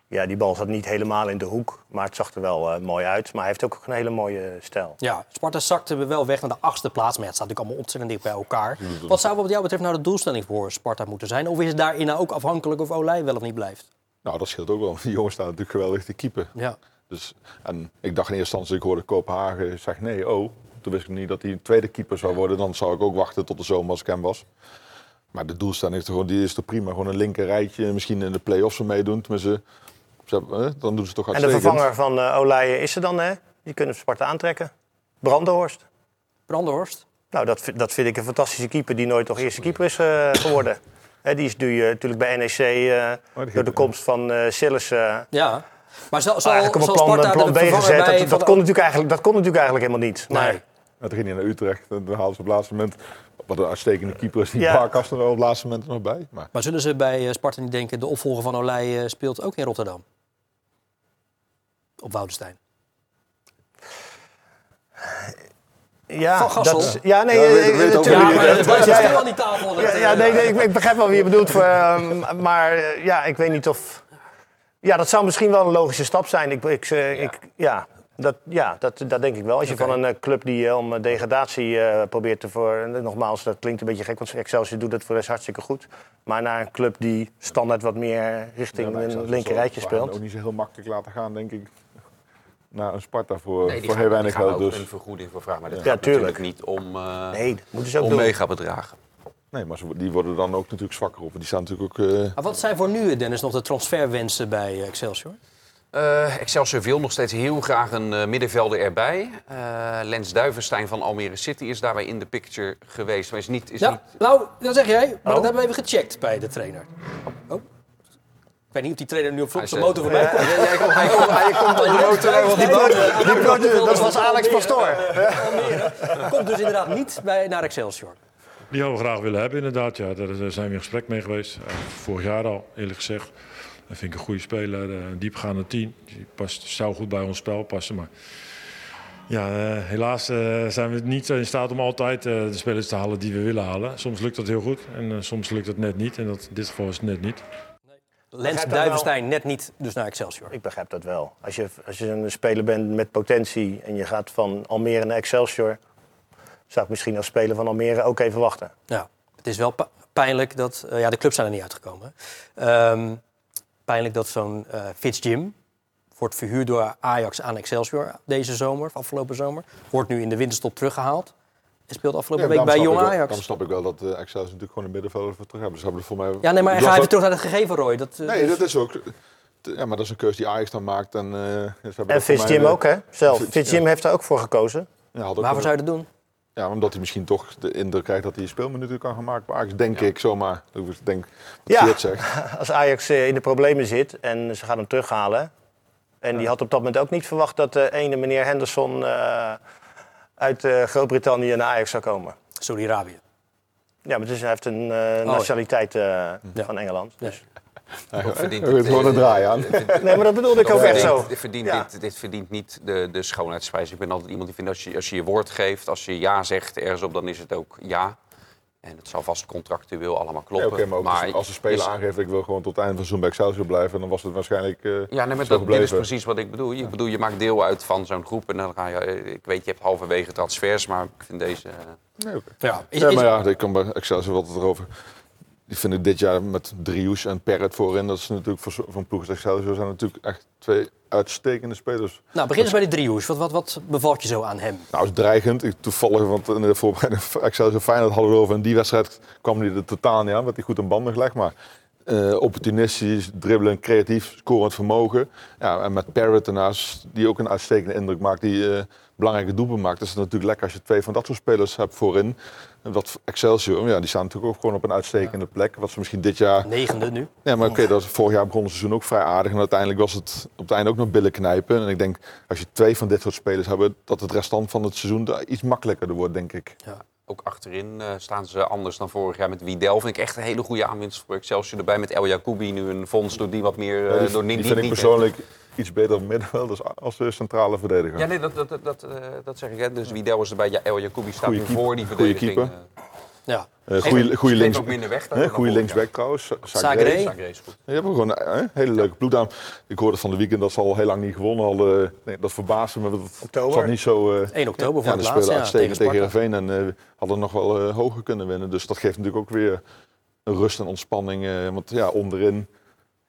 ja, die bal zat niet helemaal in de hoek. Maar het zag er wel uh, mooi uit. Maar hij heeft ook een hele mooie stijl. Ja, Sparta zakte wel weg naar de achtste plaats. Maar het staat natuurlijk allemaal ontzettend dicht bij elkaar. Wat zou wat jou betreft nou de doelstelling voor Sparta moeten zijn? Of is het daarin nou ook afhankelijk of Olij wel of niet blijft? Nou, dat scheelt ook wel. Die jongens staan natuurlijk geweldig te keepen. Ja. Dus, en ik dacht in eerste instantie, ik hoorde Kopenhagen, zeg nee, oh. Toen wist ik niet dat hij een tweede keeper zou worden. Dan zou ik ook wachten tot de zomer als ik hem was. Maar de doelstelling is er, die is er prima. Gewoon een linker rijtje, misschien in de play-offs meedoen. Tenminste, dan doen ze toch hartstikke. En de vervanger van uh, Olij is er dan, hè? Die kunnen Sparta aantrekken. Brandenhorst. Brandenhorst? Nou, dat, dat vind ik een fantastische keeper die nooit toch eerste keeper is uh, geworden. He, die is nu uh, natuurlijk bij N E C uh, oh, door de komst van uh, Sillis... Uh, ja. Maar zal, zal, eigenlijk op een plan, plan, plan B gezet. Dat, dat, dat, kon natuurlijk dat kon natuurlijk eigenlijk helemaal niet. Maar... Nee. Nou, toen ging hij naar Utrecht en dan haalden ze op het laatste moment... Wat een uitstekende keeper is die ja. Barkas er op het laatste moment nog bij. Maar, maar zullen ze bij Sparta niet denken... de opvolger van Olij uh, speelt ook in Rotterdam? Op Woudenstein. Ja, van Gassel. Dat, ja, nee, ik begrijp wel wie je bedoelt. Uh, maar uh, ja, ik weet niet of... Ja, dat zou misschien wel een logische stap zijn. Ik, ik, uh, ja. Ik, ja, dat, ja dat, dat denk ik wel. Als je okay. van een uh, club die uh, om degradatie uh, probeert te voor... Uh, nogmaals, dat klinkt een beetje gek, want Excelsior doet dat voor de rest hartstikke goed. Maar naar een club die standaard wat meer richting ja, een linkerrijtje speelt. Ook niet zo heel makkelijk laten gaan, denk ik. Nou, een Sparta voor, nee, voor heel weinig geld. Dus. Een vergoeding voor vragen, maar dat ja, gaat tuurlijk. natuurlijk niet om, uh, nee, dat moeten ze ook om megabedragen. Nee, maar die worden dan ook natuurlijk zwakker op. Die staan natuurlijk ook, uh... maar wat zijn voor nu, Dennis, nog de transferwensen bij Excelsior? Uh, Excelsior wil nog steeds heel graag een uh, middenvelder erbij. Uh, Lens Duivenstein van Almere City is daarbij in de picture geweest. Maar is niet, is ja, niet... Nou, dat zeg jij, maar oh. dat hebben we even gecheckt bij de trainer. Oh. Ik weet niet of die trainer nu op zijn zet... motor voorbij komt. Ja, ja, hij komt, hij komt, hij komt op de motor. Ja, die motor, die motor dat was Alex Pastoor. Komt dus inderdaad niet bij, naar Excelsior. Die hadden we graag willen hebben, inderdaad. Ja, daar zijn we in gesprek mee geweest. Vorig jaar al, eerlijk gezegd. Dat vind ik een goede speler. Een diepgaande tien. Die past, zou goed bij ons spel passen, maar... Ja, uh, helaas uh, zijn we niet in staat om altijd uh, de spelers te halen die we willen halen. Soms lukt dat heel goed en uh, soms lukt dat net niet. En dat, in dit geval is het net niet. Lens Duivenstein net niet, dus naar Excelsior. Ik begrijp dat wel. Als je, als je een speler bent met potentie en je gaat van Almere naar Excelsior... zou ik misschien als speler van Almere ook even wachten. Ja, het is wel pijnlijk dat... Uh, ja, de clubs zijn er niet uitgekomen. Um, pijnlijk dat zo'n uh, Fitz-Jim wordt verhuurd door Ajax aan Excelsior deze zomer, afgelopen zomer. Wordt nu in de winterstop teruggehaald. En speelt afgelopen ja, week bij Jong Ajax. Dan snap ik wel dat uh, Excelsior natuurlijk gewoon een middenvelder voor terug hebben. Dus voor mij... Ja, nee, maar ga even dat... terug naar het gegeven, Roy. Dat, uh, nee, dus... dat is ook... Ja, maar dat is een keuze die Ajax dan maakt. En, uh, en Fitz-Jim ook, hè? Zelf. Fitz-Jim ja. heeft daar ook voor gekozen. Ja, ook waarvoor een... zou je dat doen? Ja, omdat hij misschien toch de indruk krijgt dat hij speelminuten kan gaan maken bij Ajax. Denk ja. ik zomaar. Dat ik denk wat ja. Geert zegt. Als Ajax in de problemen zit en ze gaan hem terughalen. En ja. die had op dat moment ook niet verwacht dat de ene meneer Henderson uh, uit uh, Groot-Brittannië naar Ajax zou komen. Saudi-Arabië. Ja, maar dus hij heeft een uh, nationaliteit uh, ja. van Engeland. Dus. Ja. Ja. Verdient het, gewoon een draai aan. Nee, maar dat bedoelde ik ook echt zo. Dit verdient, ja. dit, dit verdient niet de, de schoonheidsprijs. Ik ben altijd iemand die vindt, als je, als je je woord geeft, als je ja zegt ergens op, dan is het ook ja. En het zal vast contractueel allemaal kloppen. Ja, okay, maar, maar dus, als de speler is, aangeeft, ik wil gewoon tot het einde van zo'n bij Excelsior blijven, dan was het waarschijnlijk uh, ja, nee, maar dat, dit is precies wat ik bedoel. Ik ja. bedoel, je maakt deel uit van zo'n groep. En dan ga je, ik weet, je hebt halverwege transfers, maar ik vind deze... Uh... Nee, okay. ja, is, ja, maar ja, ik kan bij Excelsior wat erover... Ik vind ik dit jaar met Drius en Perret voorin, dat is natuurlijk voor, voor een ploeg als Excelsior zijn natuurlijk echt twee uitstekende spelers. Nou, begin eens bij de Drius. Wat, wat, wat bevalt je zo aan hem? Nou, het is dreigend. Ik, toevallig, want in de voorbereiding van Excelsior Feyenoord hadden we over. En die wedstrijd kwam hij er totaal niet aan, werd hij goed aan banden gelegd. Maar uh, opportunistisch, dribbelen, creatief, scorend vermogen. Ja, en met Perret daarnaast, die ook een uitstekende indruk maakt, die uh, belangrijke doelpunten maakt. Dat is natuurlijk lekker als je twee van dat soort spelers hebt voorin. Wat Excelsior, ja, die staan natuurlijk ook gewoon op een uitstekende ja. plek. Wat ze misschien dit jaar... Negende nu. Ja, maar oké, okay, vorig jaar begon het seizoen ook vrij aardig. En uiteindelijk was het op het einde ook nog billen knijpen. En ik denk, als je twee van dit soort spelers hebt, dat het restant van het seizoen iets makkelijker wordt, denk ik. Ja. Ook achterin uh, staan ze anders dan vorig jaar met Wiedel. Vind ik echt een hele goede aanwinst voor Excelsior erbij. Met El Jacoubi nu een fonds, door die wat meer... Uh, ja, die, door die, die, die vind ik persoonlijk... Iets beter middenvelders als de centrale verdediger. Ja, nee, dat, dat, dat, uh, dat zeg ik. Hè. Dus Wiedel is erbij. Ja, El Jacoubi staat nu voor die verdediging. Goeie keeper. Ja. Uh, goeie, goeie links, ook minder weg. Hè, goeie linksback ja. trouwens. Sagré. Sagré is goed. Je hebt gewoon een hè, hele leuke ploeg. Ik hoorde van de weekend dat ze al heel lang niet gewonnen hadden. Nee, dat verbaasde me. Dat zat niet zo... Uh, één oktober voor ja, het laatst. Ze spelen uitstekend tegen Heerenveen en uh, hadden nog wel uh, hoger kunnen winnen. Dus dat geeft natuurlijk ook weer rust en ontspanning. Uh, want ja, onderin...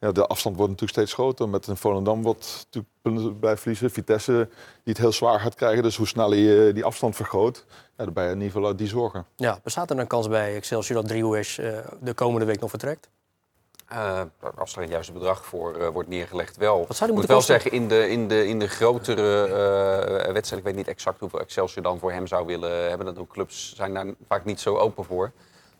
Ja, de afstand wordt natuurlijk steeds groter. Met een Volendam wat punten bij verliezen. Vitesse die het heel zwaar gaat krijgen. Dus hoe sneller je die afstand vergroot, ja, dan ben je in ieder geval uit die zorgen. Ja, bestaat er een kans bij Excelsior dat Driouwes uh, de komende week nog vertrekt? Uh, als er een juiste bedrag voor uh, wordt neergelegd, wel. Wat zou die moeten kosten? Ik moet wel zeggen, in de, in de, in de grotere uh, wedstrijd... ik weet niet exact hoeveel Excelsior dan voor hem zou willen hebben. Dat clubs zijn daar vaak niet zo open voor.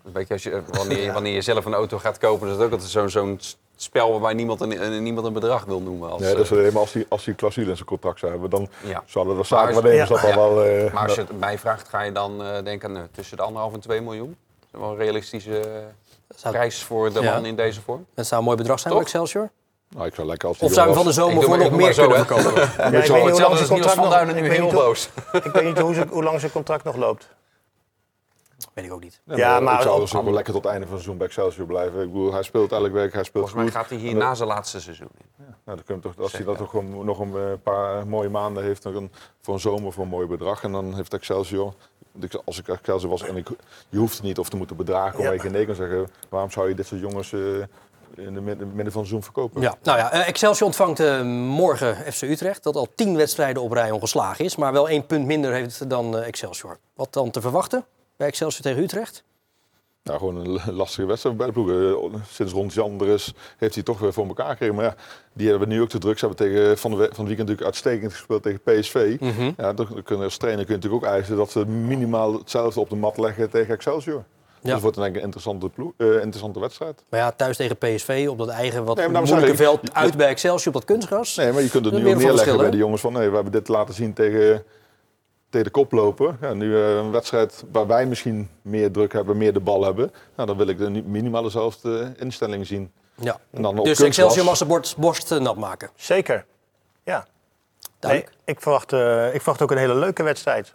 Een beetje als je, wanneer, ja. wanneer je zelf een auto gaat kopen, dat is ook altijd zo, zo'n spel waarbij niemand een, niemand een bedrag wil noemen. Als, nee, dat is alleen maar als die, als die clausule in zijn contract zijn. We dan ja. zouden we zaken maar nemen. Ja. Dat ja. wel, uh, maar als je het mij vraagt, ga je dan uh, denken uh, tussen de anderhalf en twee miljoen? Dat is wel een realistische uh, prijs voor de ja. man in deze vorm. Dat zou een mooi bedrag zijn voor Excelsior. Nou, ik zou lekker als of zouden we van de zomer voor nog meer zo, kunnen verkopen? Ja, ja, ik weet niet hoe Niels van Duinen nu heel boos. Ik weet niet hoe lang zijn contract nog loopt. Weet ik ook niet. Ja, ja, maar, maar ik zou dus ook wel lekker tot het einde van het seizoen bij Excelsior blijven. Ik bedoel, hij speelt elke week, hij speelt Volgens mij goed. Gaat hij hier na zijn laatste seizoen in. Ja. Nou, dan toch, als Zeker. hij dat toch nog, nog een paar mooie maanden heeft, dan voor een zomer voor een mooi bedrag. En dan heeft Excelsior, als ik Excelsior was en ik, je hoeft het niet of te moeten bedragen, ja. om ik nee kan zeggen, waarom zou je dit soort jongens uh, in het midden van het seizoen verkopen? Ja. Nou ja, Excelsior ontvangt uh, morgen F C Utrecht, dat al tien wedstrijden op rij ongeslagen is, maar wel één punt minder heeft dan uh, Excelsior. Wat dan te verwachten? Bij Excelsior tegen Utrecht? Nou, gewoon een lastige wedstrijd bij de ploegen. Sinds Ron Jander is, heeft hij toch weer voor elkaar gekregen. Maar ja, die hebben nu ook te druk. Ze hebben tegen, van, de we- van het weekend natuurlijk uitstekend gespeeld tegen P S V. Mm-hmm. Ja, dan kunnen als trainer kun je natuurlijk ook eisen dat ze minimaal hetzelfde op de mat leggen tegen Excelsior. Ja. Dus het wordt denk ik een interessante, ploeg, uh, interessante wedstrijd. Maar ja, thuis tegen P S V, op dat eigen wat nee, moeilijke veld je, uit bij Excelsior op dat kunstgras. Nee, maar je kunt het nu ook neerleggen verschillen. Bij de jongens van, nee, we hebben dit laten zien tegen... tegen de kop lopen. Ja, nu uh, een wedstrijd waar wij misschien meer druk hebben, meer de bal hebben. Nou, dan wil ik de minimaal dezelfde instelling zien. Ja. En dan dus Excelsior mag zijn borst nat maken. Zeker, ja. Nee, ik, verwacht, uh, ik verwacht ook een hele leuke wedstrijd.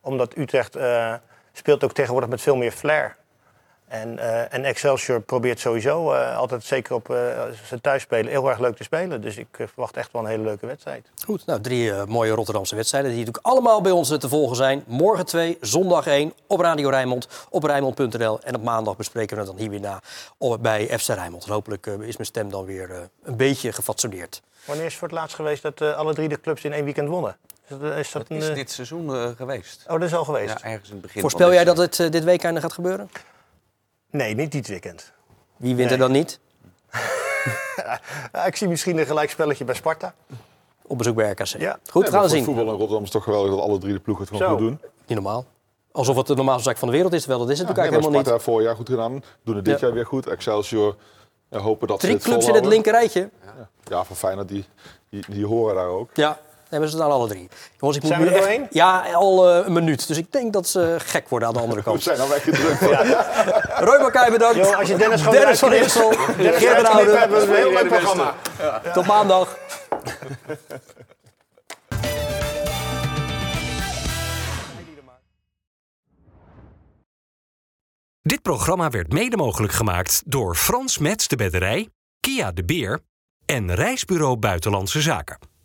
Omdat Utrecht uh, speelt ook tegenwoordig met veel meer flair. En, uh, en Excelsior probeert sowieso uh, altijd, zeker op uh, zijn thuisspelen, heel erg leuk te spelen. Dus ik uh, verwacht echt wel een hele leuke wedstrijd. Goed, nou drie uh, mooie Rotterdamse wedstrijden die natuurlijk allemaal bij ons te volgen zijn. Morgen twee, zondag één, op Radio Rijnmond, op Rijnmond punt n l. En op maandag bespreken we het dan hier weer na op, bij F C Rijnmond. En hopelijk uh, is mijn stem dan weer uh, een beetje gefatsoeneerd. Wanneer is het voor het laatst geweest dat uh, alle drie de clubs in één weekend wonnen? Is dat, is dat, dat een, is dit seizoen uh, geweest. Oh, dat is al geweest? Ja, ergens in het begin. Voorspel jij dat het uh, dit weekend gaat gebeuren? Nee, niet dit weekend. Wie wint nee. er dan niet? Ik zie misschien een gelijkspelletje bij Sparta. Op bezoek bij R K C. Ja. Goed, nee, gaan we zien. Voetbal in Rotterdam is toch geweldig dat alle drie de ploegen het gewoon goed doen. Niet normaal. Alsof het de normaalste zaak van de wereld is. Terwijl dat is het ja, natuurlijk nee, helemaal Sparta niet. Sparta vorig jaar goed gedaan. Doen het dit ja. jaar weer goed. Excelsior. Ja, hopen dat drie ze clubs in het linkerrijtje. Ja, ja van Feyenoord. Die, die, die horen daar ook. Ja. Nee, maar ze staan alle drie. Jongens, ik moet zijn we er echt... doorheen? Ja, al uh, een minuut. Dus ik denk dat ze gek worden aan de andere kant. We zijn al weggedrukt. Ja. Roy Makaay, bedankt. Yo, als je Dennis, Dennis van Eersel, Geert den Ouden. Dat is een heel leuk programma. Ja. Tot maandag. Dit programma werd mede mogelijk gemaakt door Frans Mets de Bedderij, Kia de Beer en Reisbureau Buitenlandse Zaken.